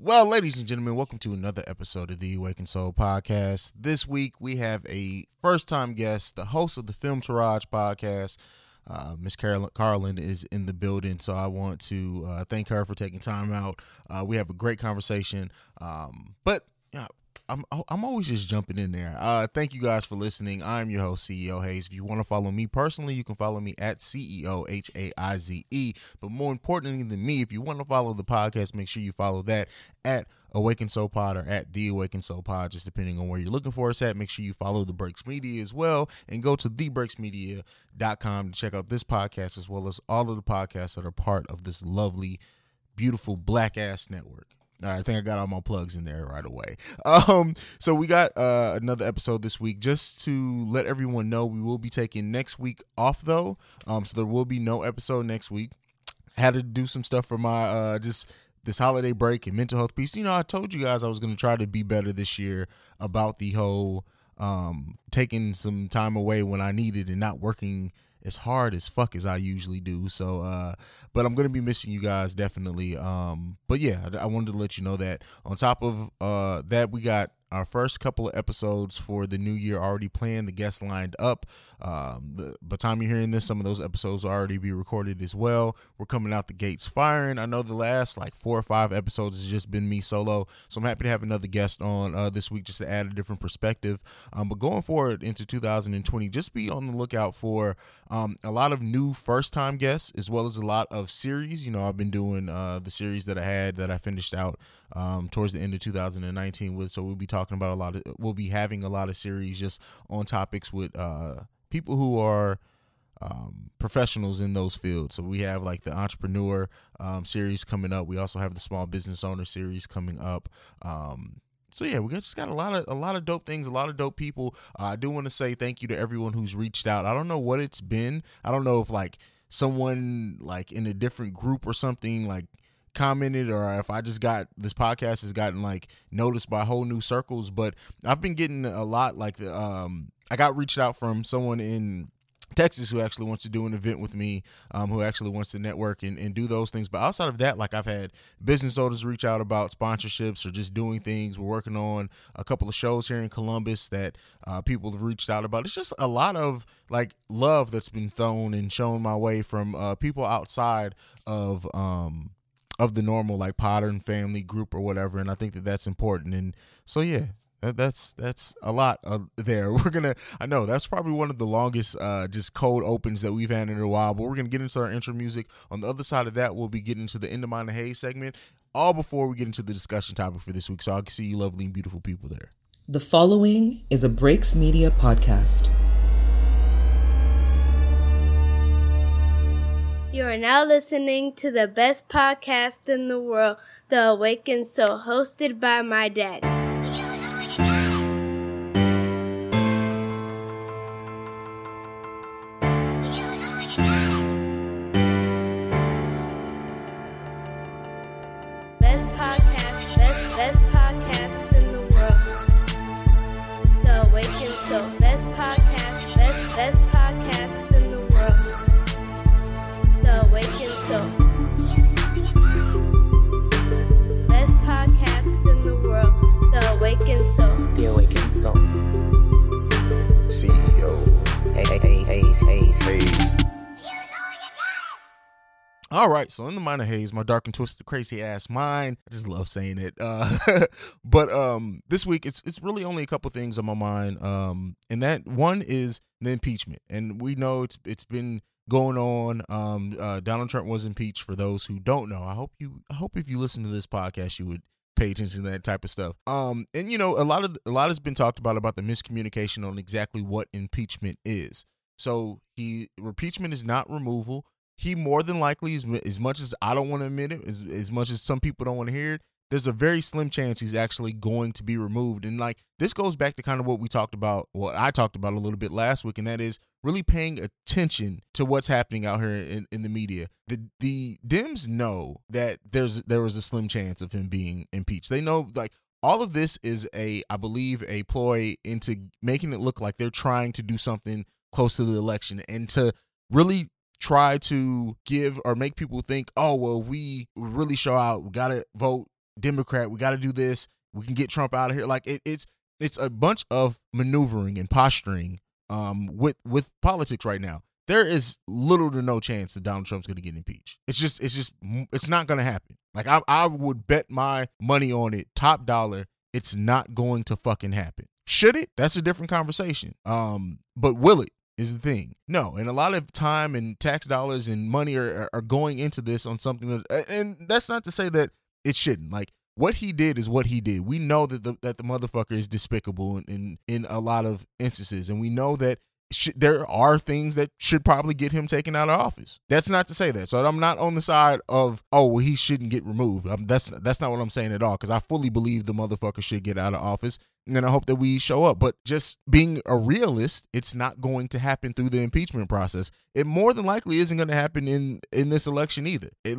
Well, ladies and gentlemen, welcome to another episode of the Awakened Soul podcast. This week we have a first-time guest, the host of the Femtourage podcast. Miss Carlyn is in the building, so I want to thank her for taking time out. We have a great conversation, but yeah, I'm always just jumping in there. Thank you guys for listening. I'm your host, CEO Hayes. If you want to follow me personally, you can follow me at CEO H-A-I-Z-E. But more importantly than me, if you want to follow the podcast, make sure you follow that at Awakened Soul Pod or at The Awakened Soul Pod, just depending on where you're looking for us at. Make sure you follow The Breaks Media as well, and go to thebreaksmedia.com to check out this podcast as well as all of the podcasts that are part of this lovely, beautiful, black-ass network. All right, I think I got all my plugs in there right away. So we got another episode this week. Just to let everyone know, we will be taking next week off, though, so there will be no episode next week. I had to do some stuff for my just this holiday break and mental health piece. You know, I told you guys I was going to try to be better this year about the whole taking some time away when I needed and not working as hard as fuck as I usually do. So, but I'm going to be missing you guys definitely. But yeah, I wanted to let you know that. On top of that, we got our first couple of episodes for the new year already planned, the guests lined up. By the time you're hearing this, some of those episodes will already be recorded as well. We're coming out the gates firing. I know the last like 4 or 5 episodes has just been me solo, so I'm happy to have another guest on this week just to add a different perspective. But going forward into 2020, just be on the lookout for a lot of new first-time guests as well as a lot of series. You know, I've been doing the series that I had that I finished out towards the end of 2019 with, so we'll be having a lot of series just on topics with people who are professionals in those fields. So we have like the entrepreneur series coming up. We also have the small business owner series coming up. So yeah, we just got a lot of dope things, a lot of dope people. I do want to say thank you to everyone who's reached out. I don't know what it's been. I don't know if like someone like in a different group or something like commented, or if I just got this podcast has gotten like noticed by whole new circles, but I've been getting a lot like the I got reached out from someone in Texas who actually wants to do an event with me, who actually wants to network and do those things. But outside of that, like I've had business owners reach out about sponsorships or just doing things. We're working on a couple of shows here in Columbus that people have reached out about. It's just a lot of like love that's been thrown and shown my way from people outside of the normal like Potter and family group or whatever, and I think that that's important. And so yeah, that's a lot there. I know that's probably one of the longest just cold opens that we've had in a while, but we're gonna get into our intro music. On the other side of that, we'll be getting into the End of Mine and Hayes segment, all before we get into the discussion topic for this week. So I can see you lovely and beautiful people there. The following is a Breaks Media podcast. You are now listening to the best podcast in the world, The Awakened Soul, hosted by my dad. All right, so In the Mind of Hayes, my dark and twisted, crazy ass mind. I just love saying it. But this week, it's really only a couple things on my mind, and that one is the impeachment. And we know it's been going on. Donald Trump was impeached. For those who don't know, I hope if you listen to this podcast, you would pay attention to that type of stuff. And you know, a lot has been talked about the miscommunication on exactly what impeachment is. So impeachment is not removal. He more than likely, as much as I don't want to admit it, as much as some people don't want to hear it, there's a very slim chance he's actually going to be removed. And like this goes back to kind of what I talked about a little bit last week, and that is really paying attention to what's happening out here in the media. The Dems know that there was a slim chance of him being impeached. They know like all of this is I believe a ploy into making it look like they're trying to do something close to the election and to really try to give or make people think, oh, well, we really show out, we got to vote Democrat. We got to do this. We can get Trump out of here. Like it's a bunch of maneuvering and posturing with politics right now. There is little to no chance that Donald Trump's going to get impeached. It's not going to happen. Like I would bet my money on it. Top dollar. It's not going to fucking happen. Should it? That's a different conversation. But will it is the thing. No. And a lot of time and tax dollars and money are going into this on something that, and that's not to say that it shouldn't. Like what he did is what he did. We know that the motherfucker is despicable in a lot of instances. And we know that there are things that should probably get him taken out of office. That's not to say that. So I'm not on the side of, oh, well, he shouldn't get removed. That's not what I'm saying at all, because I fully believe the motherfucker should get out of office. And then I hope that we show up. But just being a realist, it's not going to happen through the impeachment process. It more than likely isn't going to happen in this election either. And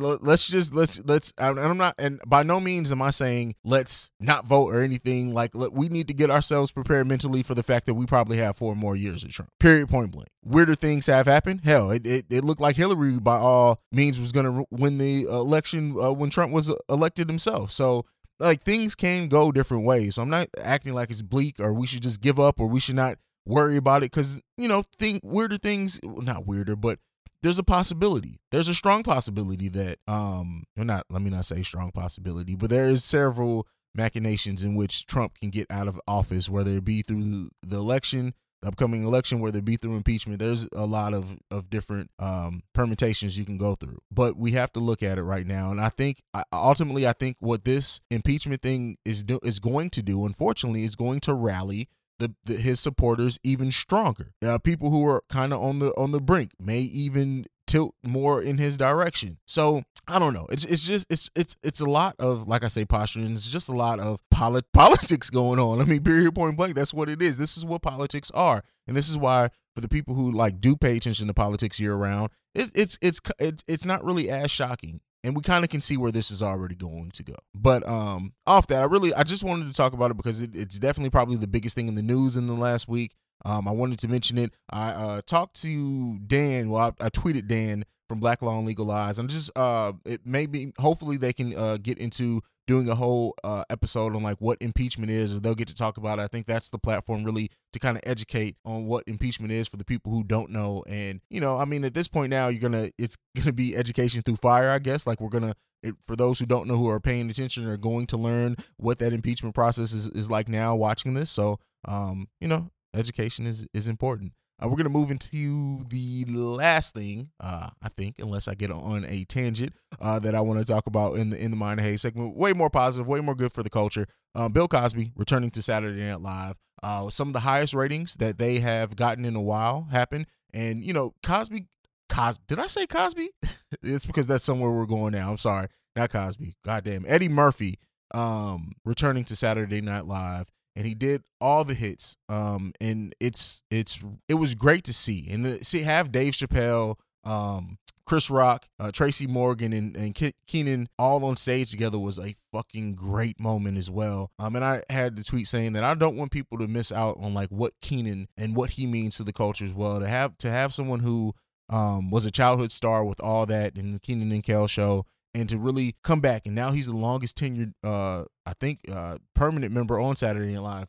by no means am I saying let's not vote or anything. Like we need to get ourselves prepared mentally for the fact that we probably have 4 more years of Trump. Period. Point blank. Weirder things have happened. Hell, it looked like Hillary by all means was going to win the election when Trump was elected himself. So. Like things can go different ways. So I'm not acting like it's bleak or we should just give up or we should not worry about it. Cause not weirder, but there's a possibility. There's a strong possibility that, let me not say strong possibility, but there is several machinations in which Trump can get out of office, whether it be through the election, the upcoming election, whether it be through impeachment. There's a lot of different permutations you can go through, but we have to look at it right now. And I think what this impeachment thing is going to do, unfortunately, is going to rally his supporters even stronger. People who are kind of on the brink may even tilt more in his direction. So I don't know. It's just a lot of, like I say, posturing. It's just a lot of politics going on. I mean, period, point blank. That's what it is. This is what politics are, and this is why for the people who like do pay attention to politics year round, it's not really as shocking. And we kind of can see where this is already going to go. But off that, I just wanted to talk about it because it's definitely probably the biggest thing in the news in the last week. I wanted to mention it. I talked to Dan. Well, I tweeted Dan from Black Law and Legal Lies. I'm just it may be. Hopefully, they can get into doing a whole episode on like what impeachment is, or they'll get to talk about it. I think that's the platform really to kind of educate on what impeachment is for the people who don't know. And you know, I mean, at this point now, it's gonna be education through fire, I guess. Like for those who don't know, who are paying attention, are going to learn what that impeachment process is like now watching this. So education is important. We're going to move into the last thing, I think, unless I get on a tangent that I want to talk about in the Mind of Hayes segment. Way more positive, way more good for the culture. Bill Cosby returning to Saturday Night Live. Some of the highest ratings that they have gotten in a while happened. And, you know, Cosby. Did I say Cosby? It's because that's somewhere we're going now. I'm sorry. Not Cosby. Goddamn. Eddie Murphy returning to Saturday Night Live. And he did all the hits, and it was great to see. And have Dave Chappelle, Chris Rock, Tracy Morgan, and Keenan all on stage together was a fucking great moment as well. And I had the tweet saying that I don't want people to miss out on like what Keenan and what he means to the culture as well. To have someone who was a childhood star with all that in the Keenan and Kel show. And to really come back, and now he's the longest tenured, permanent member on Saturday Night Live.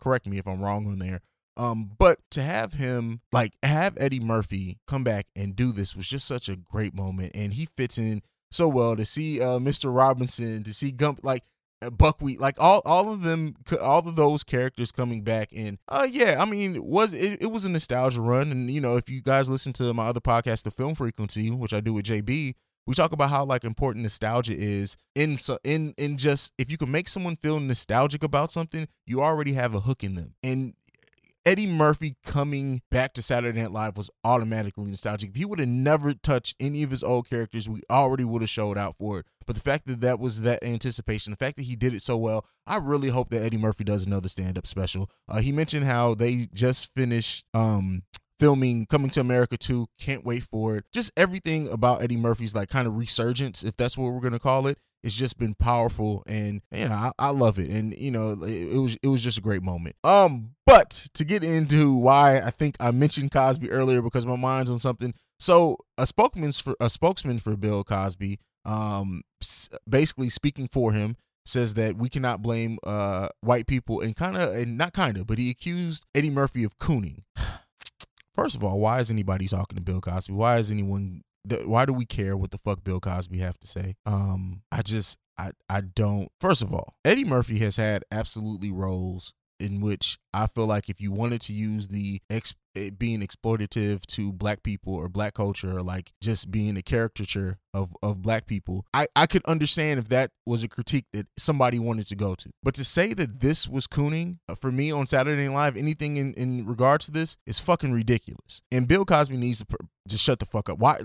Correct me if I'm wrong on there. But to have him, have Eddie Murphy come back and do this was just such a great moment, and he fits in so well. To see Mr. Robinson, to see Gump, Buckwheat, all of those characters coming back, and it was a nostalgia run, and you know, if you guys listen to my other podcast, The Film Frequency, which I do with JB. We talk about how important nostalgia is in just if you can make someone feel nostalgic about something, you already have a hook in them. And Eddie Murphy coming back to Saturday Night Live was automatically nostalgic. If he would have never touched any of his old characters, we already would have showed out for it. But the fact that was that anticipation, the fact that he did it so well, I really hope that Eddie Murphy does another stand-up special. He mentioned how they just finished filming Coming to America 2, can't wait for it. Just everything about Eddie Murphy's kind of resurgence, if that's what we're going to call it, it's just been powerful, and I love it. And you know, it was just a great moment. But to get into why I think I mentioned Cosby earlier, because my mind's on something. So a spokesman for Bill Cosby, basically speaking for him, says that we cannot blame white people, and but he accused Eddie Murphy of cooning. First of all, why is anybody talking to Bill Cosby? Why is anyone? Why do we care what the fuck Bill Cosby have to say? I don't. First of all, Eddie Murphy has had absolutely roles in which I feel like if you wanted to use the being exploitative to black people or black culture, or like just being a caricature of black people, I could understand if that was a critique that somebody wanted to go to. But to say that this was cooning, for me on Saturday Night Live, anything in regard to this is fucking ridiculous. And Bill Cosby needs to just shut the fuck up. Why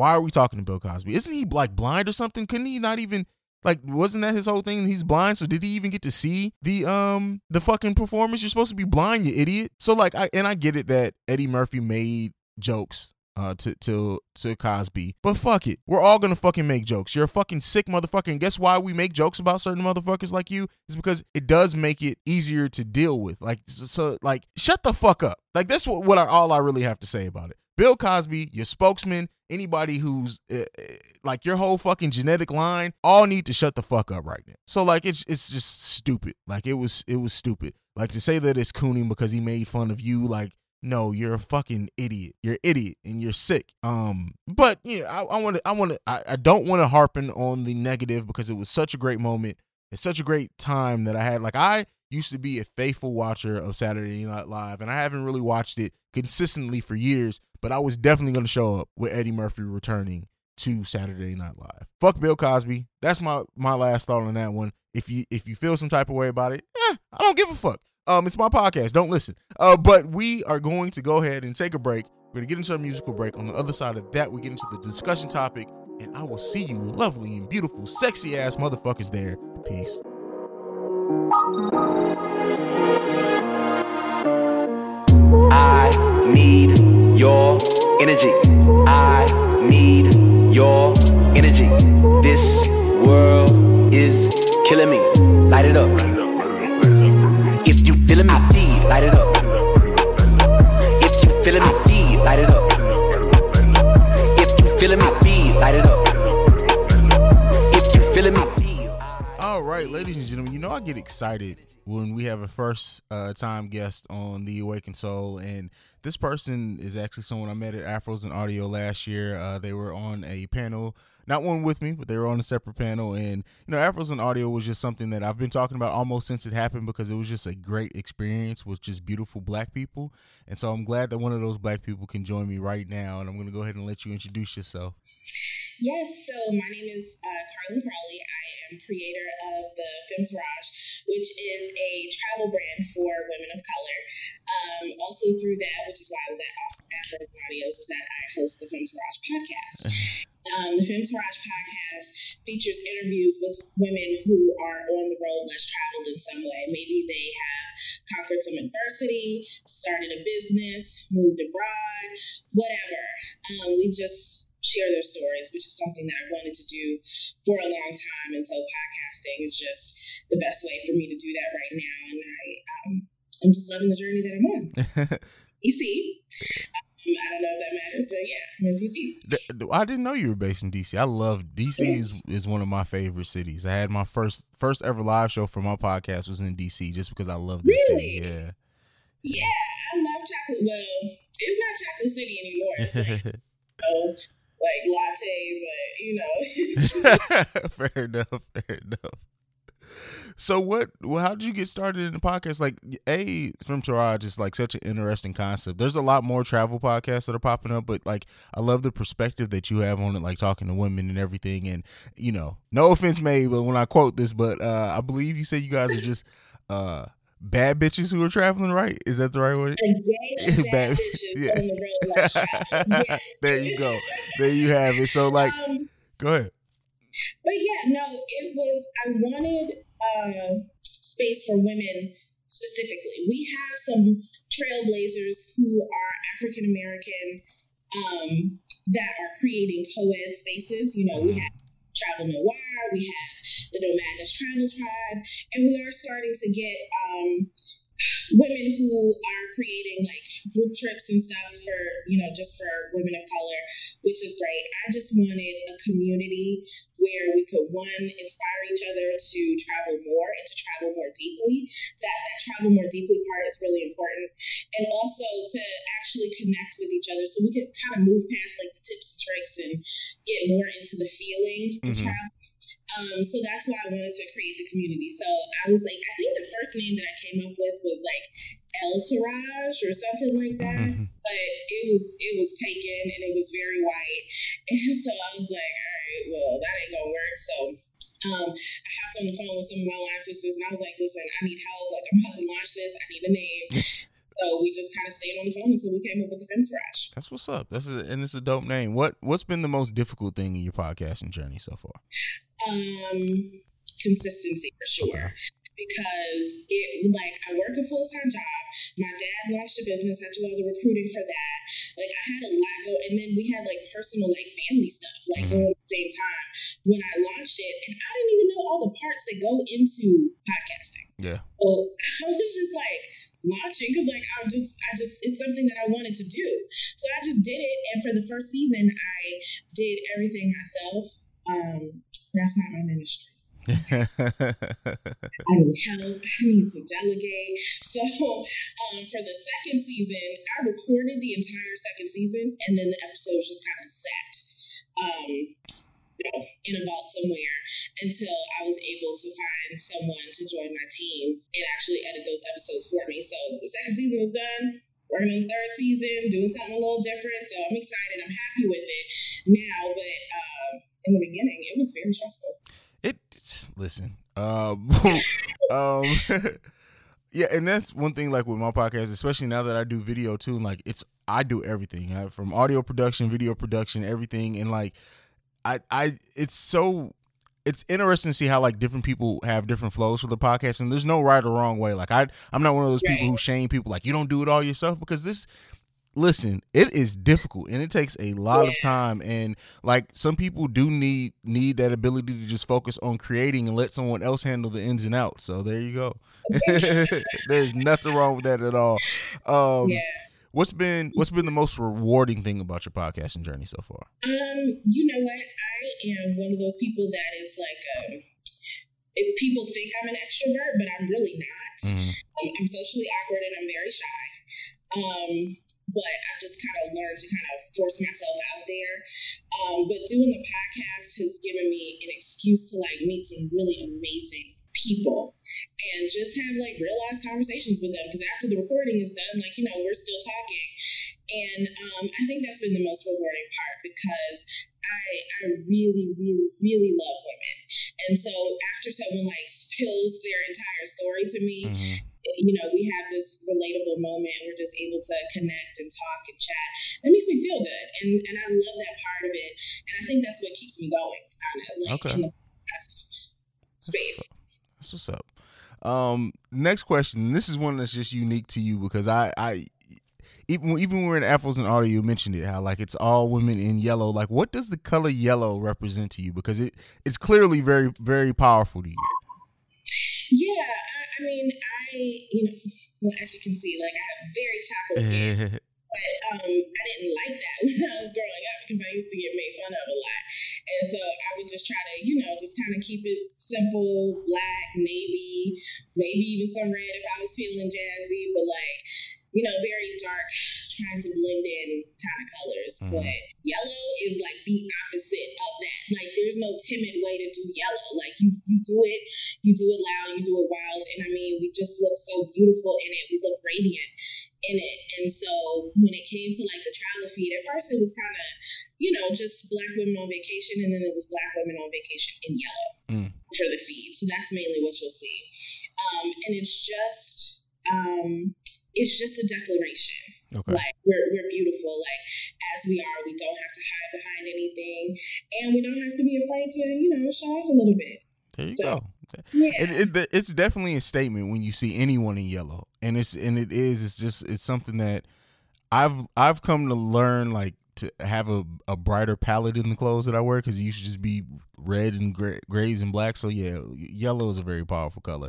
are we talking to Bill Cosby? Isn't he like blind or something? Couldn't he not even... Like, wasn't that his whole thing? He's blind, so did he even get to see the fucking performance? You're supposed to be blind, you idiot. So like, I get it that Eddie Murphy made jokes to Cosby, but fuck it, we're all gonna fucking make jokes. You're a fucking sick motherfucker, and guess why we make jokes about certain motherfuckers like you? Is because it does make it easier to deal with. Like, so like, shut the fuck up. Like, that's all I really have to say about it. Bill Cosby, your spokesman, anybody who's like your whole fucking genetic line, all need to shut the fuck up right now. So like, it's just stupid. Like it was stupid. Like to say that it's cooning because he made fun of you. Like, no, you're a fucking idiot. You're an idiot and you're sick. But yeah, I don't want to harp on the negative because it was such a great moment. It's such a great time that I had. Like I used to be a faithful watcher of Saturday Night Live, and I haven't really watched it consistently for years. But I was definitely going to show up with Eddie Murphy returning to Saturday Night Live. Fuck Bill Cosby. That's my last thought on that one. If you feel some type of way about it, I don't give a fuck. It's my podcast. Don't listen. But we are going to go ahead and take a break. We're going to get into a musical break. On the other side of that, we get into the discussion topic. And I will see you lovely and beautiful, sexy ass motherfuckers there. Peace. I need your energy. I need your energy. This world is killing me. Light it up. If you feelin' me, light it up. If you feelin' me, light it up. If you feelin' me, light it up. If you feelin' me. All right, ladies and gentlemen, you know I get excited when we have a first time guest on The Awakened Soul, and this person is actually someone I met at Afros and Audio last year. They were on a panel, not one with me, but they were on a separate panel. And, you know, Afros and Audio was just something that I've been talking about almost since it happened because it was just a great experience with just beautiful black people. And so I'm glad that one of those black people can join me right now. And I'm going to go ahead and let you introduce yourself. Yes, so my name is Carlyn Crawley. I am creator of the Femtourage, which is a travel brand for women of color. Also through that, which is why I was at Afros and Audio, is that I host the Femtourage podcast. The Femtourage podcast features interviews with women who are on the road less traveled in some way. Maybe they have conquered some adversity, started a business, moved abroad, whatever. We just share their stories, which is something that I wanted to do for a long time. And so podcasting is just the best way for me to do that right now. And I'm just loving the journey that I'm on. DC. I don't know if that matters, but yeah, I'm in DC. I didn't know you were based in DC. I love DC. Is one of my favorite cities. I had my first ever live show for my podcast was in DC just because I love this city. Yeah. Yeah, I love Chocolate. Well, it's not Chocolate City anymore. It's like, oh, like latte, but you know. Fair enough. So how did you get started in the podcast? Like, Femtourage is like such an interesting concept. There's a lot more travel podcasts that are popping up, but like I love the perspective that you have on it, like talking to women and everything. And you know, no offense made, but when I quote this, but I believe you said you guys are just bad bitches who are traveling, right? Is that the right word? Bad bitches on the road. Yeah. There you go. There you have it. So, like, go ahead. But yeah, no, it was. I wanted space for women specifically. We have some trailblazers who are African American that are creating co-ed spaces. You know, we have Travel Noir, we have the Nomadness Travel Tribe, and we are starting to get women who are creating like group trips and stuff for, you know, just for women of color, which is great. I just wanted a community where we could, one, inspire each other to travel more and to travel more deeply. That travel more deeply part is really important. And also to actually connect with each other so we could kind of move past like the tips and tricks and get more into the feeling of travel. So that's why I wanted to create the community. So I was like, I think the first name that I came up with was like Femtourage or something like that. But it was taken and it was very white. And so I was like, all right, well, that ain't gonna work. So I hopped on the phone with some of my live sisters and I was like, listen, I need help. Like, I'm about to launch this. I need a name. So we just kind of stayed on the phone until we came up with the Femtourage. That's what's up. And it's a dope name. What's been the most difficult thing in your podcasting journey so far? Consistency for sure. Okay. Because I work a full-time job. My dad launched a business. I do all the recruiting for that. Like, I had a lot go, and then we had like personal, like family stuff, like going at the same time when I launched it. And I didn't even know all the parts that go into podcasting. Yeah. So I was just like, launching because like I just it's something that I wanted to do, so I just did it. And for the first season I did everything myself. That's not my ministry. I need help. I need to delegate. So for the second season I recorded the entire second season and then the episodes just kind of sat in a vault somewhere until I was able to find someone to join my team and actually edit those episodes for me. So the second season is done. We're in the third season, doing something a little different. So I'm excited. I'm happy with it now, but in the beginning, it was very stressful. Yeah, and that's one thing, like, with my podcast, especially now that I do video too. Like, I do everything, right? From audio production, video production, everything, and like. It's interesting to see how like different people have different flows for the podcast, and there's no right or wrong way. Like I'm not one of those people who shame people like you don't do it all yourself, because it is difficult and it takes a lot of time, and like some people do need that ability to just focus on creating and let someone else handle the ins and outs. So there you go. There's nothing wrong with that at all. What's been the most rewarding thing about your podcasting journey so far? You know what? I am one of those people that is like, if people think I'm an extrovert, but I'm really not. I'm socially awkward and I'm very shy. But I've just kind of learned to kind of force myself out there. But doing the podcast has given me an excuse to like meet some really amazing people and just have like real life conversations with them, because after the recording is done, like, you know, we're still talking. And I think that's been the most rewarding part, because I really, really, really love women. And so after someone like spills their entire story to me, you know, we have this relatable moment and we're just able to connect and talk and chat. That makes me feel good. And I love that part of it. And I think that's what keeps me going in the podcast space. That's what's up. Next question. This is one that's just unique to you, because even when we're in Afros and Audio, you mentioned it, how like it's all women in yellow. Like, what does the color yellow represent to you? Because it's clearly very, very powerful to you. Yeah, I mean, as you can see, like I have very chocolate skin. But I didn't like that when I was growing up, because I used to get made fun of a lot. And so I would just try to, you know, just kind of keep it simple, black, navy, maybe even some red if I was feeling jazzy, but like, you know, very dark, trying to blend in kind of colors. But yellow is like the opposite of that. Like, there's no timid way to do yellow. Like, you do it loud, you do it wild. And I mean, we just look so beautiful in it. We look radiant in it. And so when it came to like the travel feed, at first it was kind of, you know, just black women on vacation, and then it was black women on vacation in yellow for the feed. So that's mainly what you'll see. And it's just a declaration. Okay. Like we're beautiful. Like, as we are, we don't have to hide behind anything, and we don't have to be afraid to, you know, show off a little bit. There you go. Yeah. It's definitely a statement when you see anyone in yellow, and it's something that I've come to learn, like, to have a brighter palette in the clothes that I wear, because you should just be red and grays and black. So yeah, yellow is a very powerful color.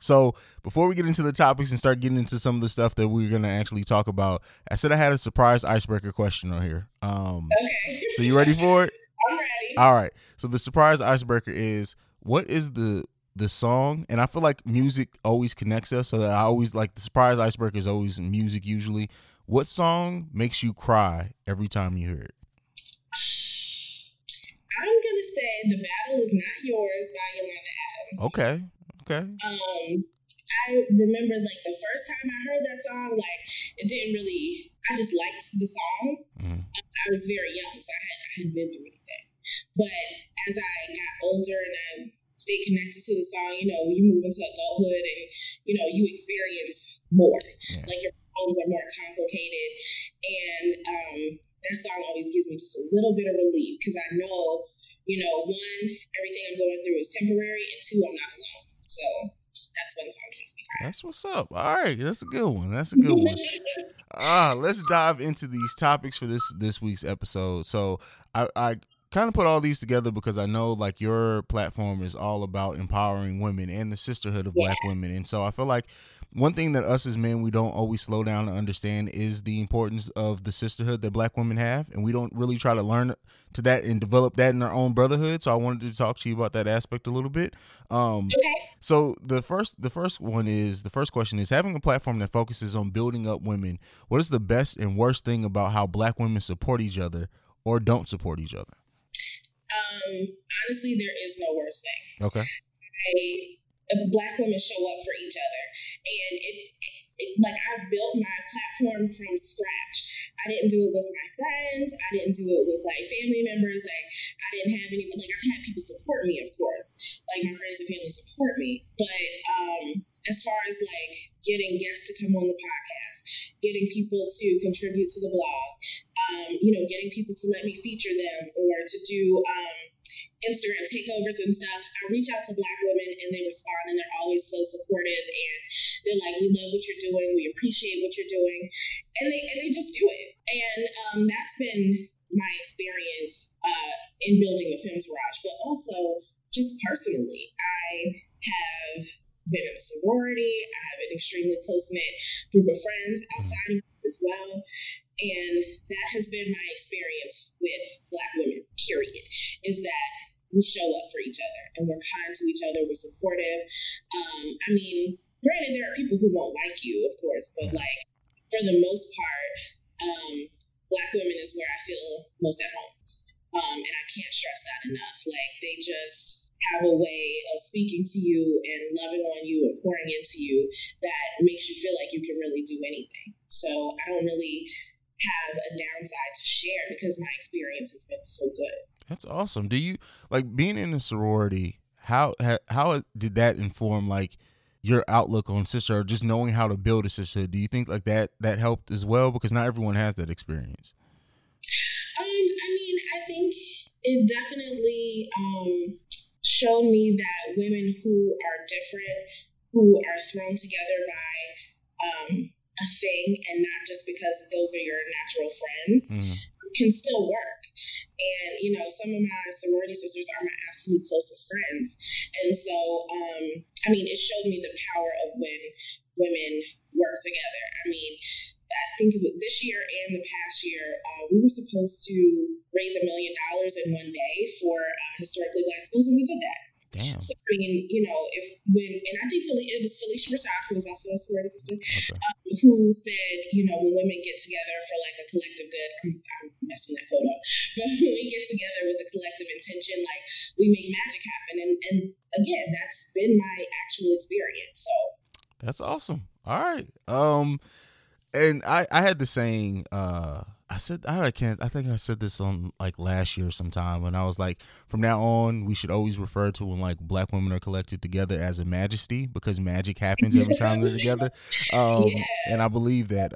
So before we get into the topics and start getting into some of the stuff that we're going to actually talk about, I said I had a surprise icebreaker question on here. Okay. So you ready for it? I'm ready. All right. So the surprise icebreaker is, what is the song? And I feel like music always connects us. So that I always like the surprise icebreaker is always music usually. What song makes you cry every time you hear it? I'm going to say The Battle Is Not Yours by Yolanda Adams. Okay. Okay. I remember like the first time I heard that song, like it didn't really, I just liked the song. Mm. I was very young, so I hadn't been through anything. But as I got older and I stayed connected to the song, you know, you move into adulthood and, you know, you experience more. Yeah. Like your problems are more complicated. And that song always gives me just a little bit of relief because I know, you know, one, everything I'm going through is temporary, and two, I'm not alone. So that's one song makes me cry. That's what's up. All right, that's a good one. That's a good one. Let's dive into these topics for this week's episode. So I kind of put all these together because I know like your platform is all about empowering women and the sisterhood of Black women, and so I feel like one thing that us as men, we don't always slow down to understand is the importance of the sisterhood that Black women have. And we don't really try to learn to that and develop that in our own brotherhood. So I wanted to talk to you about that aspect a little bit. So the first question is having a platform that focuses on building up women. What is the best and worst thing about how Black women support each other or don't support each other? Honestly, there is no worst thing. Okay. Black women show up for each other, and I built my platform from scratch. I didn't do it with my friends. I didn't do it with like family members. Like I didn't have anyone. Like I've had people support me, of course. Like my friends and family support me, but as far as like getting guests to come on the podcast, getting people to contribute to the blog, you know, getting people to let me feature them or to do Instagram takeovers and stuff. I reach out to Black women and they respond, and they're always so supportive, and they're like, we love what you're doing, we appreciate what you're doing, and they just do it. And that's been my experience in building a Femtourage, but also just personally, I have been in a sorority, I have an extremely close-knit group of friends outside of as well. And that has been my experience with Black women, period, is that we show up for each other and we're kind to each other. We're supportive. I mean, granted, there are people who won't like you, of course, but like for the most part, Black women is where I feel most at home. And I can't stress that enough. Like they just have a way of speaking to you and loving on you and pouring into you that makes you feel like you can really do anything. So I don't really have a downside to share because my experience has been so good. That's awesome. Do you like being in a sorority? How did that inform like your outlook on sisterhood, or just knowing how to build a sisterhood? Do you think like that helped as well? Because not everyone has that experience. I think it definitely showed me that women who are different, who are thrown together by a thing and not just because those are your natural friends, can still work. And, you know, some of my sorority sisters are my absolute closest friends. And so, it showed me the power of when women work together. I mean, I think this year and the past year, we were supposed to raise $1 million in one day for historically Black schools, and we did that. Damn. So, I mean, you know, I think it was Felicia, who was also a sorority sister, who said, you know, when women get together for like a collective good, I'm messing that quote up, but when we get together with a collective intention, like we make magic happen. And again, that's been my actual experience. So that's awesome. All right. And I had the saying, I think I said this on like last year sometime when I was like, from now on, we should always refer to when like Black women are collected together as a majesty, because magic happens every time they're together. And I believe that.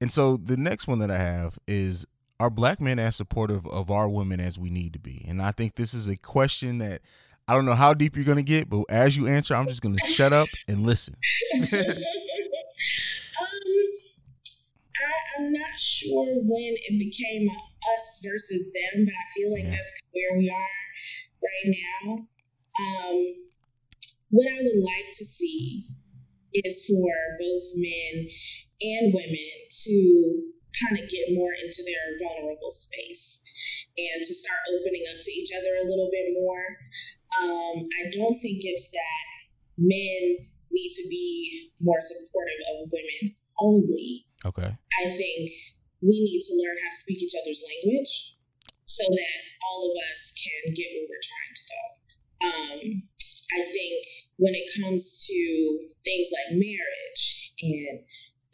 And so the next one that I have is, are Black men as supportive of our women as we need to be? And I think this is a question that I don't know how deep you're going to get, but as you answer, I'm just going to shut up and listen. I'm not sure when it became us versus them, but I feel like that's where we are right now. What I would like to see is for both men and women to kind of get more into their vulnerable space and to start opening up to each other a little bit more. I don't think it's that men need to be more supportive of women only. Okay. I think we need to learn how to speak each other's language so that all of us can get where we're trying to go. I think when it comes to things like marriage and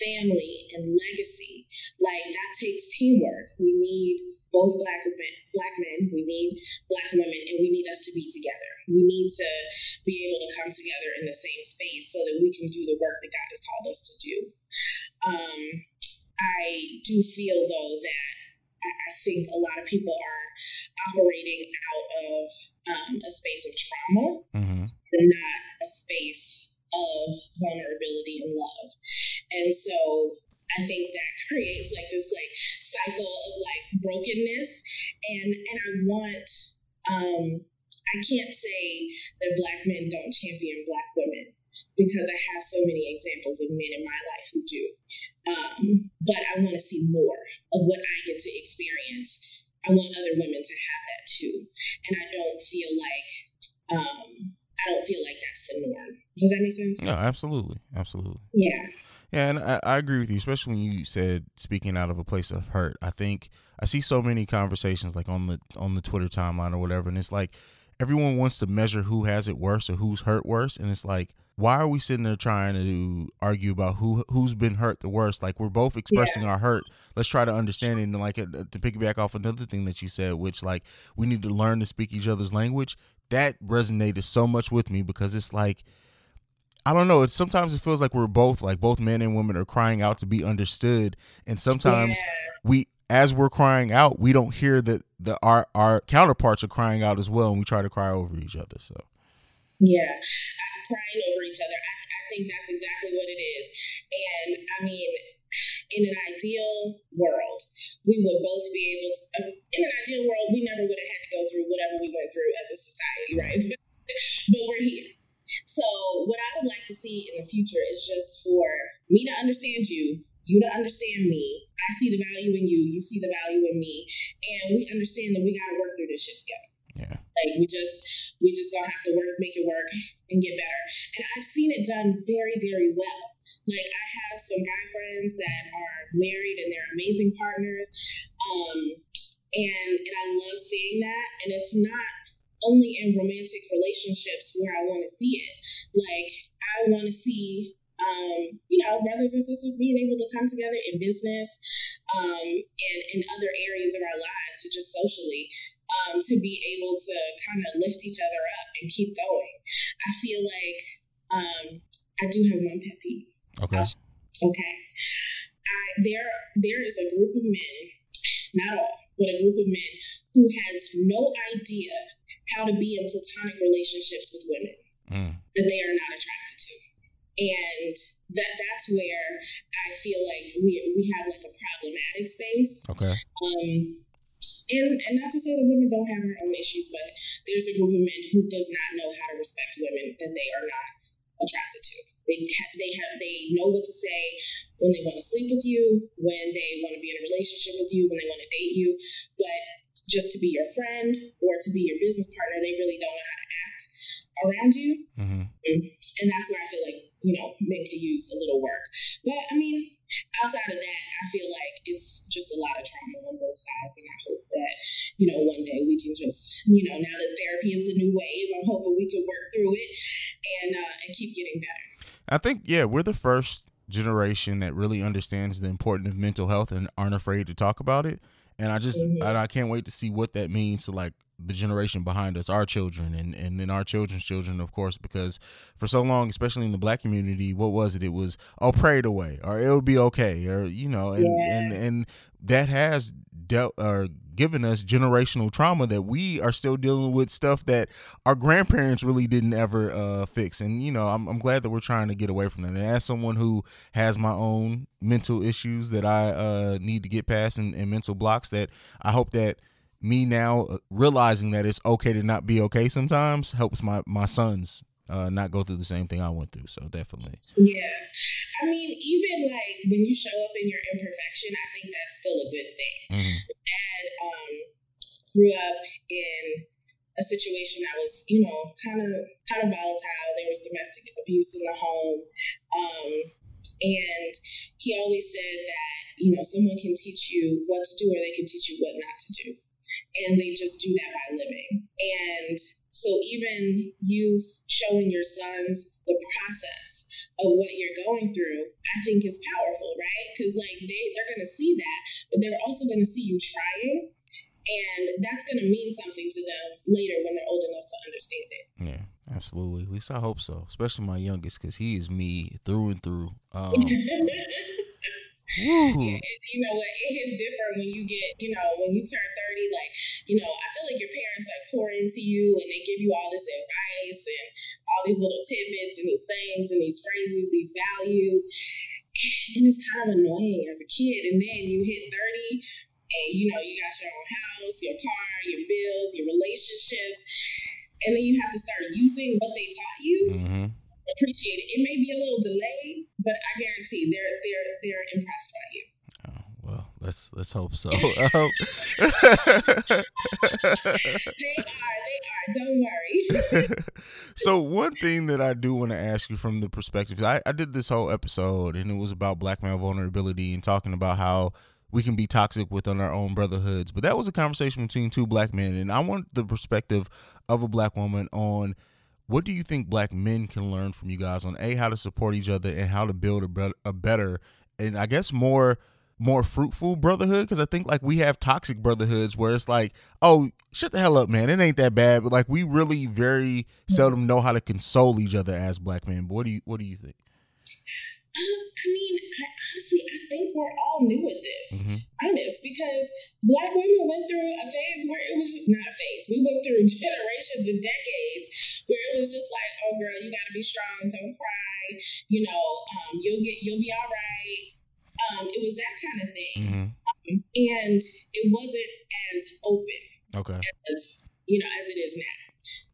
family and legacy, like that takes teamwork. We need both black men, we need black women, and we need us to be together. We need to be able to come together in the same space so that we can do the work that God has called us to do. I do feel, though, that I think a lot of people are operating out of a space of trauma, mm-hmm. and not a space of vulnerability and love. And so I think that creates like this like cycle of like brokenness. And I want, I can't say that black men don't champion black women, because I have so many examples of men in my life who do. But I want to see more of what I get to experience. I want other women to have that too. And I don't feel like that's the norm. Does that make sense? No, absolutely. Absolutely. Yeah. Yeah, and I agree with you, especially when you said speaking out of a place of hurt. I think I see so many conversations like on the Twitter timeline or whatever, and it's like everyone wants to measure who has it worse or who's hurt worse, and it's like, why are we sitting there trying to argue about who's been hurt the worst? Like, we're both expressing our hurt. Let's try to understand it. And like, to piggyback off another thing that you said, which like we need to learn to speak each other's language. That resonated so much with me, because it's like, I don't know. Sometimes it feels like we're both men and women are crying out to be understood. And sometimes as we're crying out, we don't hear that our counterparts are crying out as well. And we try to cry over each other. So. Yeah. Crying over each other. I think that's exactly what it is. And I mean, in an ideal world, we would both be able to, in an ideal world, we never would have had to go through whatever we went through as a society, right? But we're here. So what I would like to see in the future is just for me to understand you, you to understand me. I see the value in you, you see the value in me, and we understand that we got to work through this shit together. Yeah. Like we just gonna have to work, make it work, and get better. And I've seen it done very, very well. Like I have some guy friends that are married and they're amazing partners, and I love seeing that. And it's not only in romantic relationships where I want to see it. Like I want to see, brothers and sisters being able to come together in business, and in other areas of our lives, so just socially. To be able to kind of lift each other up and keep going. I feel like I do have one pet peeve. Okay. There is a group of men, not all, but a group of men who has no idea how to be in platonic relationships with women that they are not attracted to. And that's where I feel like we have like a problematic space. Okay. And not to say that women don't have their own issues, but there's a group of men who does not know how to respect women that they are not attracted to. They know what to say when they want to sleep with you, when they want to be in a relationship with you, when they want to date you, but just to be your friend or to be your business partner, they really don't know how to act around you. Mm-hmm. And that's where I feel like, men could use a little work. But I mean, outside of that, I feel like it's just a lot of trauma on both sides. And I hope that, one day we can just, now that therapy is the new wave, I'm hoping we can work through it and keep getting better. I think, we're the first generation that really understands the importance of mental health and aren't afraid to talk about it. And I can't wait to see what that means to like the generation behind us, our children, and then our children's children, of course, because for so long, especially in the black community, what was it? It was, pray it away, or it'll be okay, or, and that has dealt or given us generational trauma that we are still dealing with, stuff that our grandparents really didn't ever fix. And, I'm glad that we're trying to get away from that. And as someone who has my own mental issues that I need to get past and mental blocks, that I hope that me now realizing that it's okay to not be okay sometimes helps my sons not go through the same thing I went through. So definitely. Yeah. I mean, even like when you show up in your imperfection, I think that's still a good thing. Mm-hmm. Dad grew up in a situation that was, you know, kind of volatile. There was domestic abuse in the home. And he always said that, you know, someone can teach you what to do or they can teach you what not to do. And they just do that by living. And so even you showing your sons the process of what you're going through, I think is powerful, right? Because like they're going to see that, but they're also going to see you trying. And that's going to mean something to them later when they're old enough to understand it. Yeah. Absolutely. At least I hope so. Especially my youngest, because he is me through and through. You know what? It hits different when you get, you know, when you turn 30, like, you know, I feel like your parents like pour into you and they give you all this advice and all these little tidbits and these sayings and these phrases, these values. And it's kind of annoying as a kid. And then you hit 30 and, you know, you got your own house, your car, your bills, your relationships. And then you have to start using what they taught you. Mm-hmm. Appreciate it. It may be a little delayed, but I guarantee they're impressed by you. Oh, well, let's hope so. They are. Don't worry. So one thing that I do want to ask you from the perspective, I did this whole episode and it was about black male vulnerability and talking about how we can be toxic within our own brotherhoods. But that was a conversation between two black men. And I want the perspective of a black woman on what do you think black men can learn from you guys on, A, how to support each other and how to build a better and I guess more fruitful brotherhood? Because I think like we have toxic brotherhoods where it's like, oh, shut the hell up, man. It ain't that bad. But like we really very seldom know how to console each other as black men. But what do you think? I mean, I think we're all new at this, mm-hmm. honest, because black women went through a phase where it was just, not phase, we went through generations and decades where it was just like, oh girl, you gotta be strong, don't cry, you know, you'll be all right. It was that kind of thing, mm-hmm. And it wasn't as open, okay, as you know, as it is now.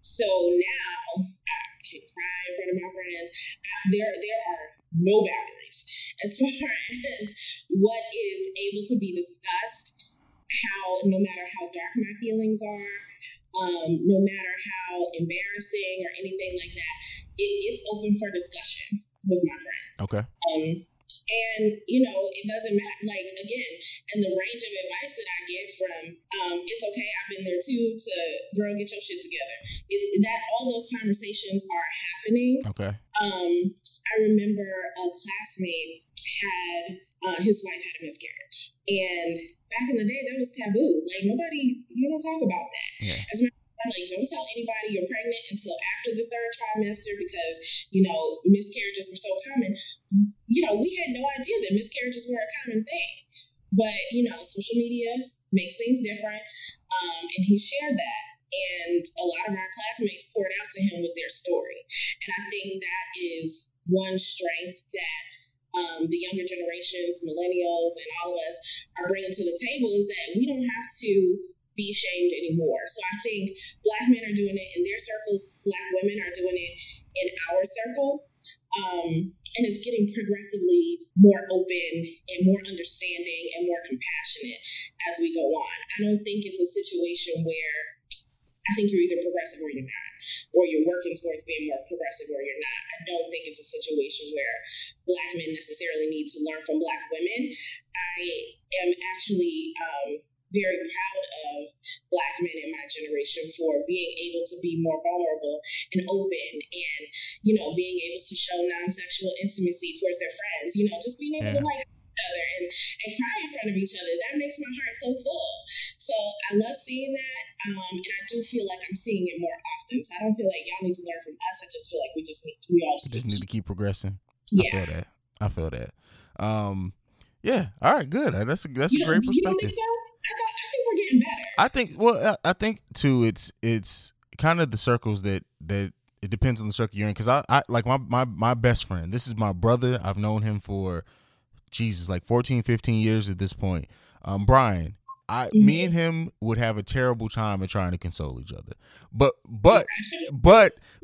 So now I can cry in front of my friends. There are no boundaries as far as what is able to be discussed, how, no matter how dark my feelings are, no matter how embarrassing or anything like that, it's open for discussion with my friends. Okay. And, you know, it doesn't matter, like, again, and the range of advice that I get from, it's okay, I've been there too, to girl, get your shit together. All those conversations are happening. Okay. I remember a classmate his wife had a miscarriage. And back in the day, that was taboo. Like, you don't talk about that. Yeah. Like, don't tell anybody you're pregnant until after the third trimester because, you know, miscarriages were so common. You know, we had no idea that miscarriages were a common thing. But, you know, social media makes things different. And he shared that. And a lot of our classmates poured out to him with their story. And I think that is one strength that the younger generations, millennials, and all of us are bringing to the table is that we don't have to be shamed anymore. So I think black men are doing it in their circles, black women are doing it in our circles, and it's getting progressively more open and more understanding and more compassionate as we go on. I don't think it's a situation where I think you're either progressive or you're not, or you're working towards being more progressive or you're not. I don't think it's a situation where black men necessarily need to learn from black women. I am actually very proud of black men in my generation for being able to be more vulnerable and open and, you know, being able to show non-sexual intimacy towards their friends, you know, just being able to like each other and cry in front of each other. That makes my heart so full. So I love seeing that. And I do feel like I'm seeing it more often. So I don't feel like y'all need to learn from us. I just feel like we all just need to keep progressing. Yeah. I feel that. Yeah. All right. Good. That's a great perspective. I think we're getting better. I think too. It's kind of the circles that it depends on the circle you're in. Because I like my best friend. This is my brother. I've known him for 14, 15 years at this point. Brian, Me and him would have a terrible time at trying to console each other. But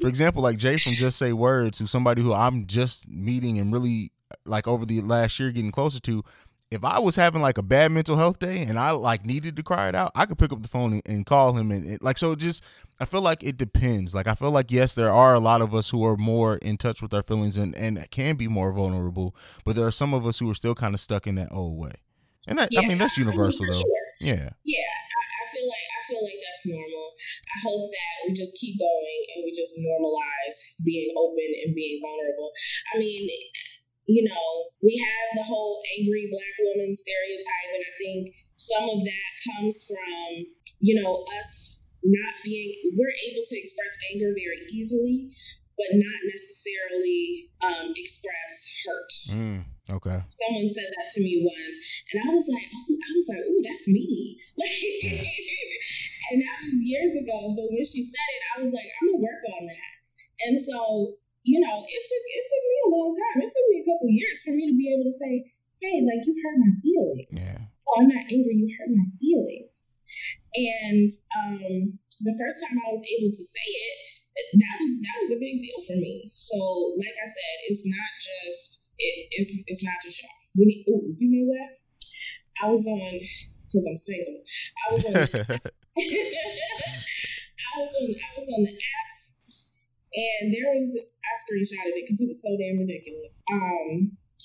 for example, like Jay from Just Say Words, who's somebody who I'm just meeting and really like over the last year getting closer to, if I was having like a bad mental health day and I like needed to cry it out, I could pick up the phone and call him. And like, so just, I feel like it depends. Like, I feel like, yes, there are a lot of us who are more in touch with our feelings and can be more vulnerable, but there are some of us who are still kind of stuck in that old way. And that, yeah, I mean, that's universal though. Yeah. Yeah. I feel like that's normal. I hope that we just keep going and we just normalize being open and being vulnerable. I mean, you know, we have the whole angry black woman stereotype, and I think some of that comes from, you know, us not being, we're able to express anger very easily, but not necessarily express hurt. Okay. Someone said that to me once, and I was like, ooh, that's me. Yeah. And that was years ago, but when she said it, I was like, I'm gonna work on that. And so, you know, it took me a long time. It took me a couple years for me to be able to say, hey, like, you hurt my feelings. Yeah. Oh, I'm not angry. You hurt my feelings. And the first time I was able to say it, that was a big deal for me. So, like I said, it's not just y'all. You know what? I was on, because I'm single. I was on the apps, and there was, I screenshotted it because it was so damn ridiculous.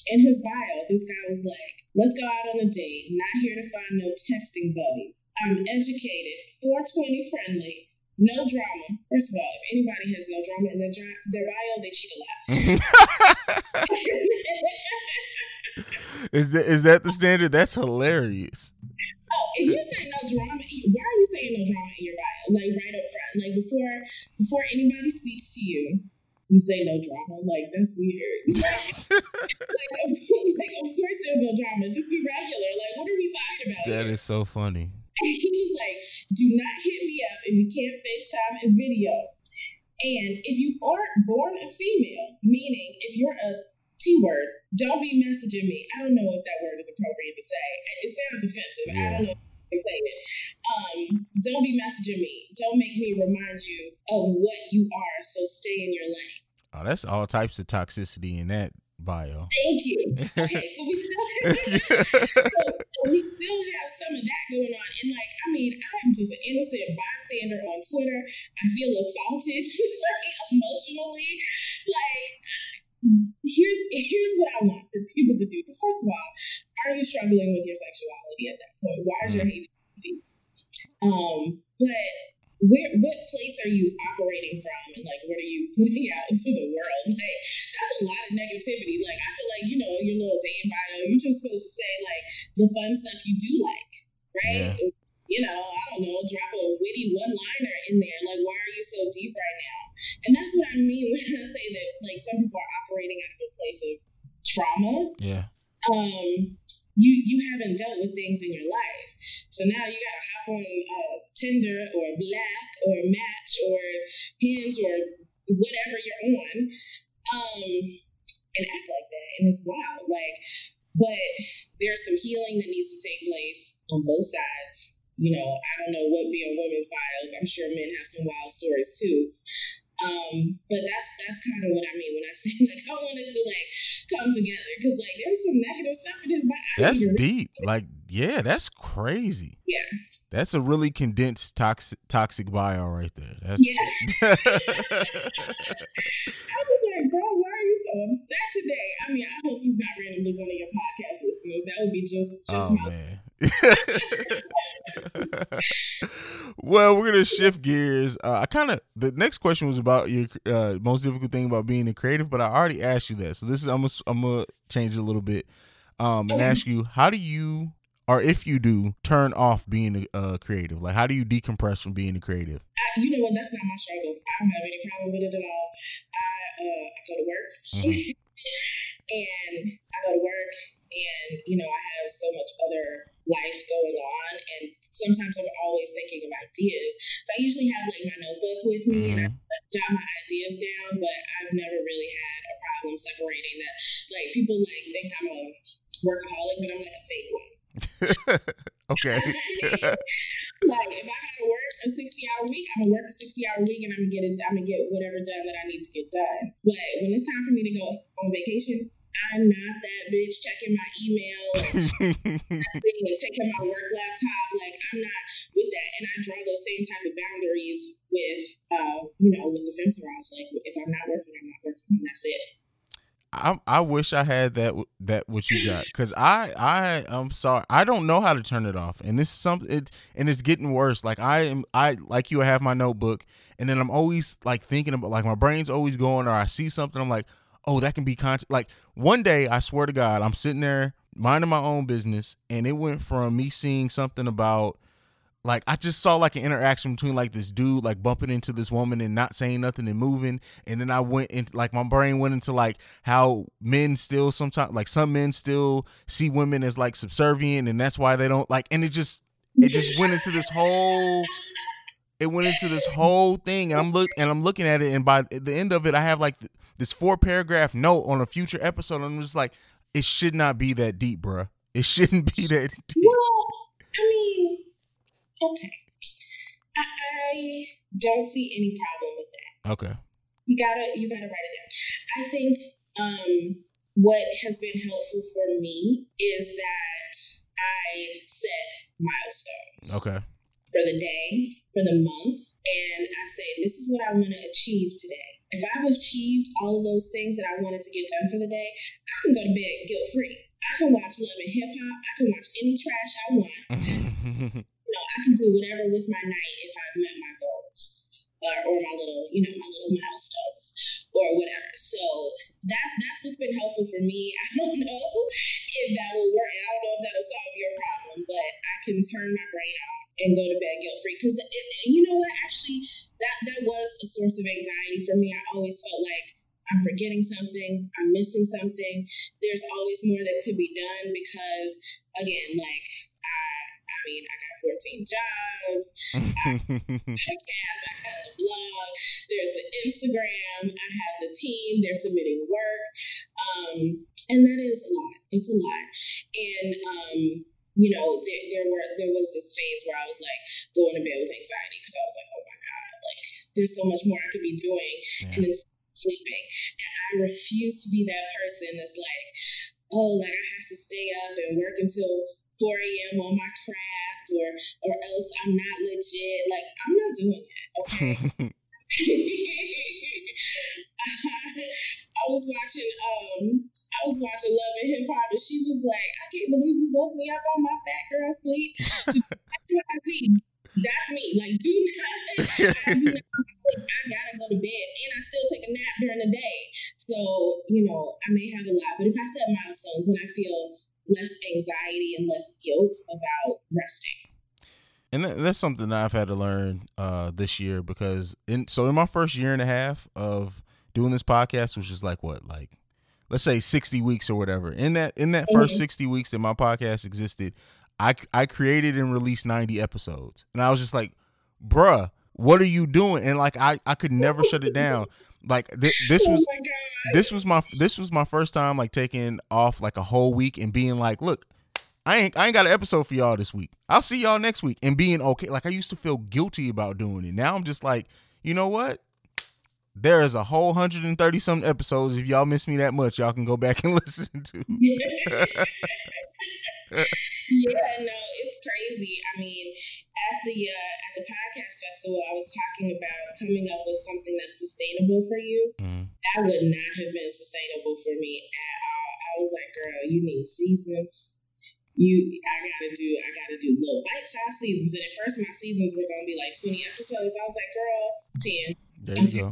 In his bio, this guy was like, let's go out on a date. Not here to find no texting buddies. I'm educated, 420 friendly, no drama. First of all, if anybody has no drama in their bio, they cheat a lot. Is that the standard? That's hilarious. Oh, if you say no drama, why are you saying no drama in your bio? Like, right up front, like before anybody speaks to you, you say no drama. Like, that's weird. like, of course there's no drama. Just be regular. Like, what are we talking about? That is so funny. And he was like, do not hit me up if you can't FaceTime and video. And if you aren't born a female, meaning if you're a T-word, don't be messaging me. I don't know if that word is appropriate to say. It sounds offensive. Yeah. I don't know. Don't be messaging me. Don't make me remind you of what you are, so stay in your lane. Oh, that's all types of toxicity in that bio. Thank you. Okay, so we still have some of that going on. And like, I mean, I'm just an innocent bystander on Twitter. I feel assaulted emotionally. Like, here's what I want for people to do. Because first of all, are you struggling with your sexuality at that point? Why is your hate deep? But what place are you operating from, and like, what are you putting out into the world? Like, that's a lot of negativity. Like, I feel like, you know, your little dating bio, you're just supposed to say like the fun stuff you do like, right? Yeah. You know, I don't know, drop a witty one-liner in there. Like, why are you so deep right now? And that's what I mean when I say that, like, some people are operating out of a place of trauma. Yeah. You haven't dealt with things in your life. So now you got to hop on Tinder or Black or Match or Hinge or whatever you're on and act like that. And it's wild. Like, but there's some healing that needs to take place on both sides. You know, I don't know what be on women's bios. I'm sure men have some wild stories too. But that's kind of what I mean when I say, like, I want us to, like, come together. Because, like, there's some negative stuff in his body. That's deep. Like, yeah, that's crazy. Yeah. That's a really condensed toxic bio right there. That's yeah. I was like, bro, why are you so upset today? I mean, I hope he's not randomly one of your podcast listeners. That would be just my man. Well, we're gonna shift gears. The next question was about your most difficult thing about being a creative, but I already asked you that, so this is I'm gonna change it a little bit and ask you, how do you, or if you do, turn off being a creative? Like, how do you decompress from being a creative? You know what, that's not my struggle. I don't have any problem with it at all. I go to work. And I go to work, and, you know, I have so much other life going on, and sometimes I'm always thinking of ideas. So I usually have, like, my notebook with me, and I jot my ideas down, but I've never really had a problem separating that. Like, people, like, think I'm a workaholic, but I'm, like, a fake one. Okay. Like, if I gotta work a 60-hour week, I'm gonna work a 60-hour week, and I'm gonna get whatever done that I need to get done. But when it's time for me to go on vacation, I'm not that bitch checking my email, taking my work laptop. Like, I'm not with that. And I draw those same type of boundaries with, with the Femtourage. Like, if I'm not working, I'm not working. And that's it. I wish I had that what you got, because I'm sorry, I don't know how to turn it off, and this is something, and it's getting worse. Like I like you, I have my notebook, and then I'm always like thinking about, like, my brain's always going, or I see something, I'm like, oh, that can be content. Like, one day, I swear to God, I'm sitting there minding my own business, and it went from me seeing something about, like, I just saw like an interaction between like this dude like bumping into this woman and not saying nothing and moving, and then I went into, like, my brain went into like how men still sometimes, like, some men still see women as like subservient, and that's why they don't like, and it just went into this whole thing, and I'm looking at it, and by the end of it, I have like this 4-paragraph note on a future episode, and I'm just like, it should not be that deep, bruh. It shouldn't be that deep. Well, I mean, okay, I don't see any problem with that. Okay, you gotta write it down. I think what has been helpful for me is that I set milestones. Okay. For the day, for the month, and I say, this is what I want to achieve today. If I've achieved all of those things that I wanted to get done for the day, I can go to bed guilt-free. I can watch Love and Hip Hop. I can watch any trash I want. I can do whatever with my night if I've met my goals or my little, my little milestones or whatever. So that's what's been helpful for me. I don't know if that will work. I don't know if that'll solve your problem, but I can turn my brain off and go to bed guilt-free. Because you know what? Actually, that was a source of anxiety for me. I always felt like I'm forgetting something. I'm missing something. There's always more that could be done because, again, like, I got 14 jobs, I have the blog, there's the Instagram, I have the team, they're submitting work, and that is a lot. It's a lot. And, there was this phase where I was, like, going to bed with anxiety because I was like, oh, my God, like, there's so much more I could be doing, and then sleeping. And I refuse to be that person that's like, oh, like, I have to stay up and work until 4 a.m. on my craft or else I'm not legit. Like, I'm not doing that, okay? I was watching Love and Hip Hop, and she was like, I can't believe you woke me up on my fat girl sleep. That's me. Like, do not. I gotta go to bed, and I still take a nap during the day. So, I may have a lot, but if I set milestones, then I feel less anxiety and less guilt about resting. And that's something that I've had to learn this year, because in my first year and a half of doing this podcast, which is like what, like, let's say 60 weeks or whatever. In that first 60 weeks that my podcast existed, I created and released 90 episodes, and I was just like, bruh, what are you doing? And like I could never shut it down. Like this was my first time like taking off like a whole week and being like, look, I ain't got an episode for y'all this week. I'll see y'all next week, and being okay. Like, I used to feel guilty about doing it. Now I'm just like, you know what? There is a whole 130 some episodes. If y'all miss me that much, y'all can go back and listen to. Yeah, no, it's crazy. I mean, at the podcast festival, I was talking about coming up with something that's sustainable for you. Mm-hmm. That would not have been sustainable for me at all. I was like, girl, you need seasons. I gotta do little bite-sized seasons. And at first, my seasons were gonna be like 20 episodes. I was like, girl, 10. There you go.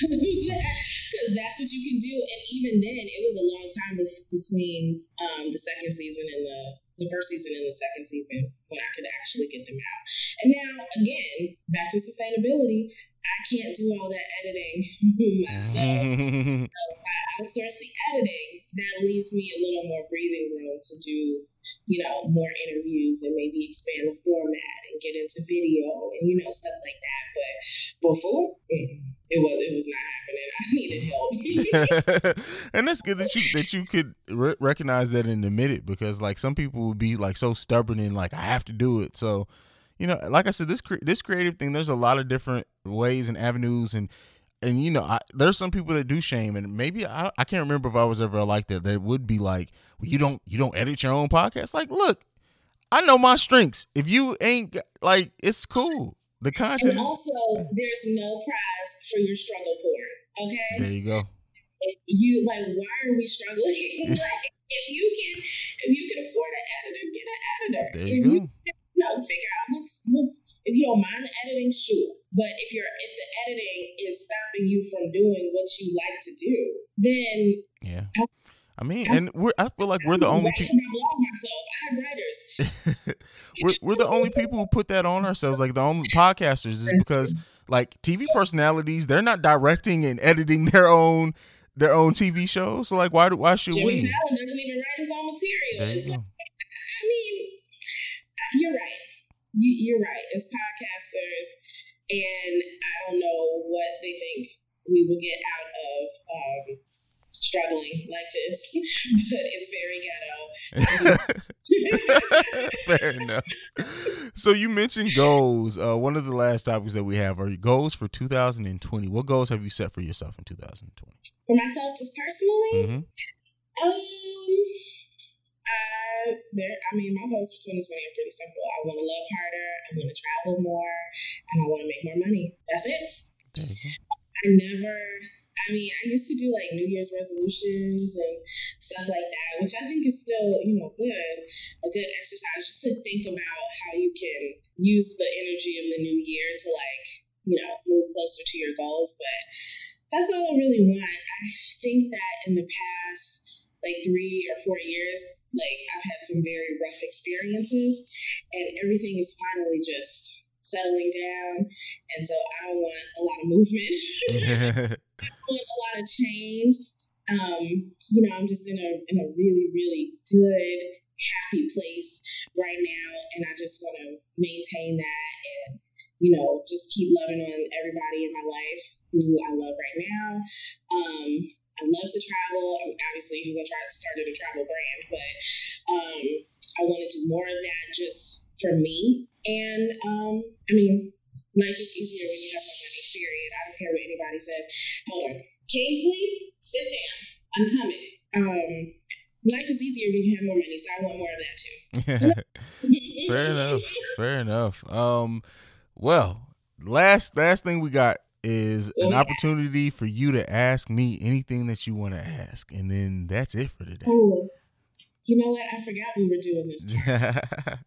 Because that's what you can do. And even then, it was a long time between the second season and the first season and the second season when I could actually get them out. And now, again, back to sustainability, I can't do all that editing myself. So I outsource the editing. That leaves me a little more breathing room to do, more interviews and maybe expand the format and get into video and, stuff like that. But before, It was not happening. I needed help. And that's good that you could recognize that and admit it, because like some people will be like so stubborn and like I have to do it. So, you know, like I said, this creative thing, there's a lot of different ways and avenues, and you know, there's some people that do shame, and maybe I can't remember if I was ever like that. That would be like, well, you don't edit your own podcast. Like, look, I know my strengths. If you ain't like, it's cool. The content. And also, there's no prize for your struggle porn. Okay. There you go. You like, why are we struggling? Like, if you can afford an editor, get an editor. There you go. You know, figure out what's if you don't mind the editing, sure. But if the editing is stopping you from doing what you like to do, then yeah. I feel like we're the only people. I have writers. we're the only people who put that on ourselves. Like the only podcasters is because like TV personalities, they're not directing and editing their own TV shows. So like, why should Jimmy we? Jimmy Fallon doesn't even write his own material. It's like, I mean, you're right. You're right. As podcasters, and I don't know what they think we will get out of. Struggling like this, but it's very ghetto. Fair enough. So you mentioned goals. One of the last topics that we have are your goals for 2020. What goals have you set for yourself in 2020? For myself, just personally, my goals for 2020 are pretty simple. I want to love harder. I want to travel more, and I want to make more money. That's it. I used to do like New Year's resolutions and stuff like that, which I think is still, you know, a good exercise just to think about how you can use the energy of the new year to like, you know, move closer to your goals. But that's all I really want. I think that in the past, like 3 or 4 years, like I've had some very rough experiences and everything is finally just settling down, and so I want a lot of movement. I want a lot of change. You know, I'm just in a really, really good, happy place right now, and I just want to maintain that, and you know, just keep loving on everybody in my life who I love right now. I love to travel, obviously, because I started a travel brand, but I want to do more of that, just for me. And life is easier when you have more money, period. I don't care what anybody says. Hold on, Kingsley, sit down, I'm coming. Life is easier when you have more money, so I want more of that too. fair enough. Well, last thing we got is an opportunity for you to ask me anything that you want to ask, and then that's it for today. Ooh. You know what? I forgot we were doing this. What do other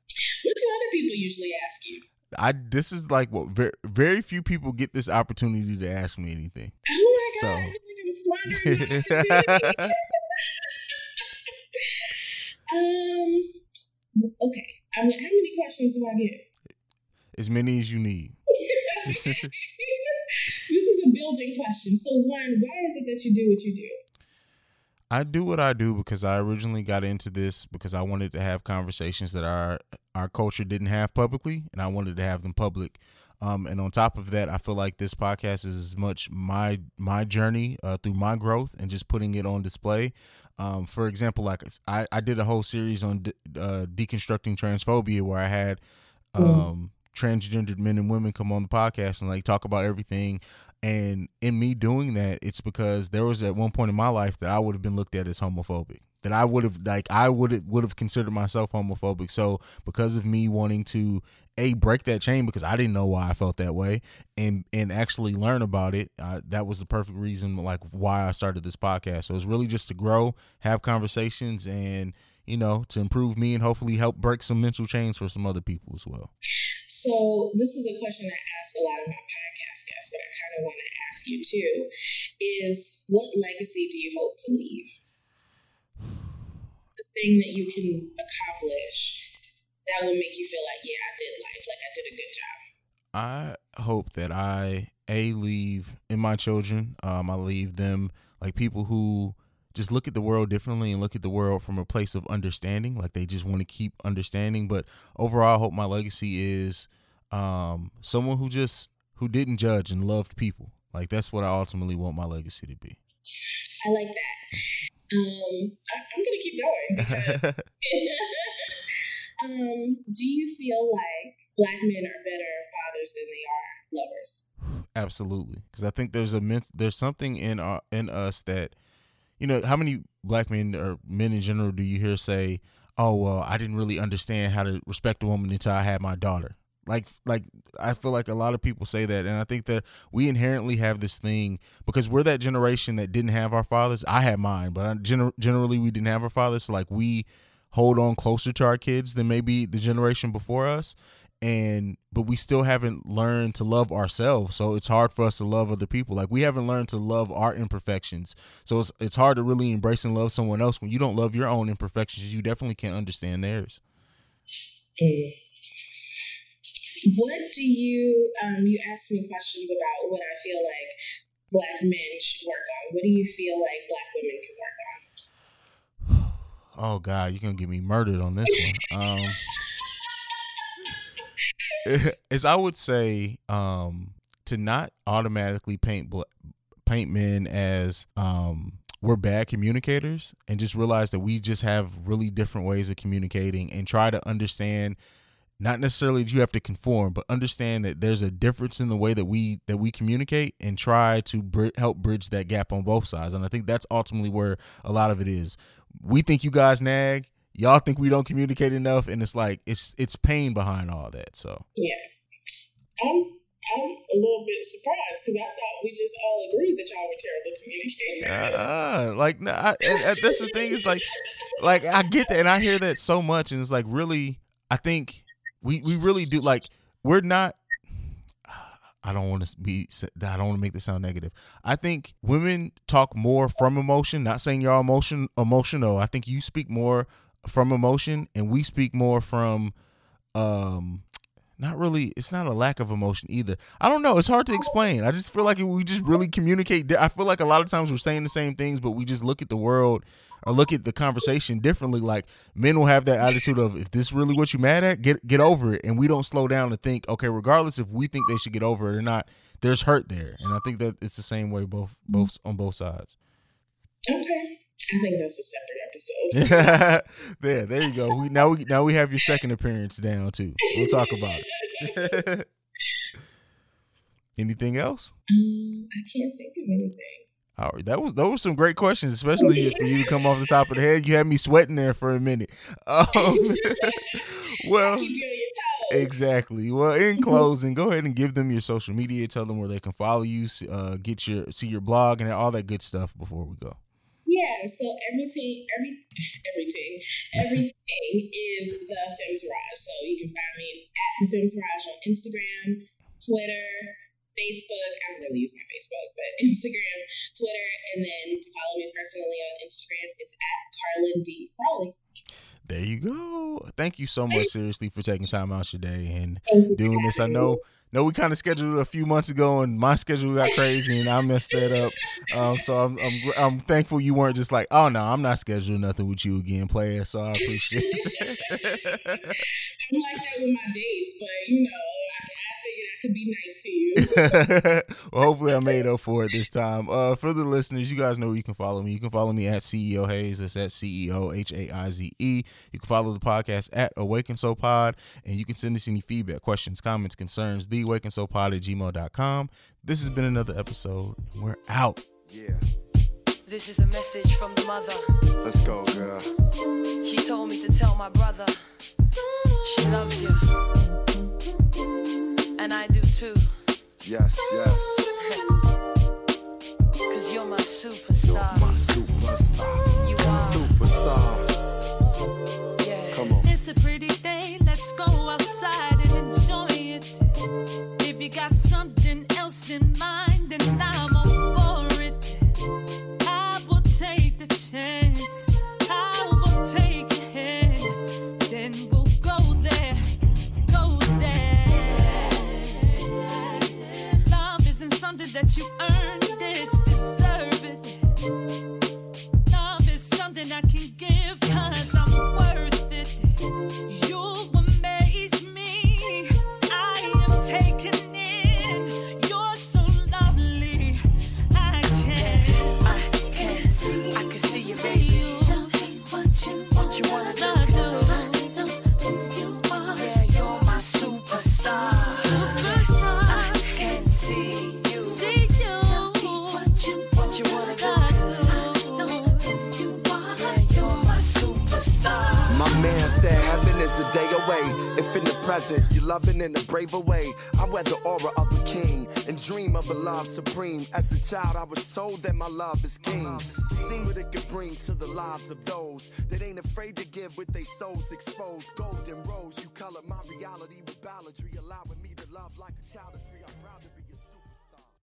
people usually ask you? This is like what very, very few people get this opportunity to ask me anything. Oh my God! I feel like I'm squandering my opportunity. Okay. How many questions do I get? As many as you need. This is a building question. So, one, why is it that you do what you do? I do what I do because I originally got into this because I wanted to have conversations that our culture didn't have publicly, and I wanted to have them public. And on top of that, I feel like this podcast is as much my journey through my growth and just putting it on display. For example, like I did a whole series on deconstructing transphobia where I had transgendered men and women come on the podcast and like talk about everything. And in me doing that, it's because there was at one point in my life that I would have been looked at as homophobic, that I would have considered myself homophobic. So because of me wanting to break that chain, because I didn't know why I felt that way and actually learn about it, that was the perfect reason like why I started this podcast. So it's really just to grow, have conversations, and you know, to improve me and hopefully help break some mental chains for some other people as well. So this is a question I ask a lot of my podcast guests, but I kind of want to ask you too, is what legacy do you hope to leave? The thing that you can accomplish that will make you feel like, yeah, I did life, like I did a good job. I hope that I leave in my children, I leave them like people who just look at the world differently and look at the world from a place of understanding. Like they just want to keep understanding. But overall, I hope my legacy is someone who didn't judge and loved people. Like, that's what I ultimately want my legacy to be. I like that. I'm going to keep going. Because do you feel like Black men are better fathers than they are lovers? Absolutely. Because I think there's something in us that, you know, how many Black men or men in general do you hear say, oh, well, I didn't really understand how to respect a woman until I had my daughter. Like I feel like a lot of people say that, and I think that we inherently have this thing because we're that generation that didn't have our fathers. I had mine, but generally we didn't have our fathers. So like we hold on closer to our kids than maybe the generation before us, but we still haven't learned to love ourselves. So it's hard for us to love other people. Like we haven't learned to love our imperfections. So it's hard to really embrace and love someone else when you don't love your own imperfections. You definitely can't understand theirs. Mm. What do you, you asked me questions about what I feel like Black men should work on. What do you feel like Black women can work on? Oh, God, you're going to get me murdered on this one. As I would say, to not automatically paint men as we're bad communicators, and just realize that we just have really different ways of communicating, and try to understand. Not necessarily that you have to conform, but understand that there's a difference in the way that we communicate, and try to help bridge that gap on both sides. And I think that's ultimately where a lot of it is. We think you guys nag. Y'all think we don't communicate enough. And it's like it's pain behind all that. So, yeah, I'm a little bit surprised because I thought we just all agreed that y'all were terrible communicators. That's the thing. Is like I get that. And I hear that so much. And it's like, really, I think. We really do, like, we're not, I don't want to make this sound negative. I think women talk more from emotion, not saying y'all emotional. I think you speak more from emotion, and we speak more from, not really, it's not a lack of emotion either. I don't know. It's hard to explain. I just feel like we just really communicate. I feel like a lot of times we're saying the same things, but we just look at the world or look at the conversation differently. Like, men will have that attitude of, if this really what you mad at, get over it. And we don't slow down to think, okay, regardless if we think they should get over it or not, there's hurt there. And I think that it's the same way both on both sides. Okay. I think that's a separate episode. There you go. We now have your second appearance down too. We'll talk about it. Anything else? I can't think of anything. All right, those were some great questions, especially for you to come off the top of the head. You had me sweating there for a minute. Well, exactly. Well, in closing, go ahead and give them your social media. Tell them where they can follow you, see your blog and all that good stuff before we go. Yeah, so everything is the Femtourage. So you can find me at the Femtourage on Instagram, Twitter, Facebook. I don't really use my Facebook, but Instagram, Twitter, and then to follow me personally on Instagram, it's at Carlyn D. Crawley. There you go. Thank you so much, seriously, for taking time out your day and doing this. I know we kind of scheduled it a few months ago, and my schedule got crazy, and I messed that up. So I'm thankful you weren't just like, oh no, I'm not scheduling nothing with you again, player. So I appreciate it. I'm like that with my dates, but you know, I could be nice to you. Well, hopefully I made up for it this time. For the listeners, you guys know you can follow me. You can follow me at CEO Hayes. That's at CEO H-A-I-Z-E. You can follow the podcast at Awaken Soul Pod, and you can send us any feedback, questions, comments, concerns, theawakensoulpod@gmail.com. This has been another episode. We're out. Yeah. This is a message from the mother. Let's go, girl. She told me to tell my brother she loves you. And I do too. Yes, yes. Cause you're my superstar. You're my superstar. You are superstar. Yeah. Come on. It's a pretty day. Let's go outside and enjoy it. If you got something else in mind, then I'm all for it. I will take the chance. I will take your hand. Then we'll go there. Go there. That you earned it, deserve it. Love present. You loving in a braver way. I wear the aura of a king and dream of a love supreme. As a child, I was told that my love is king. Seen what it could bring to the lives of those that ain't afraid to give with their souls exposed. Golden rose, you color my reality with balladry, allowing me to love like a child is free. I'm proud to be your super.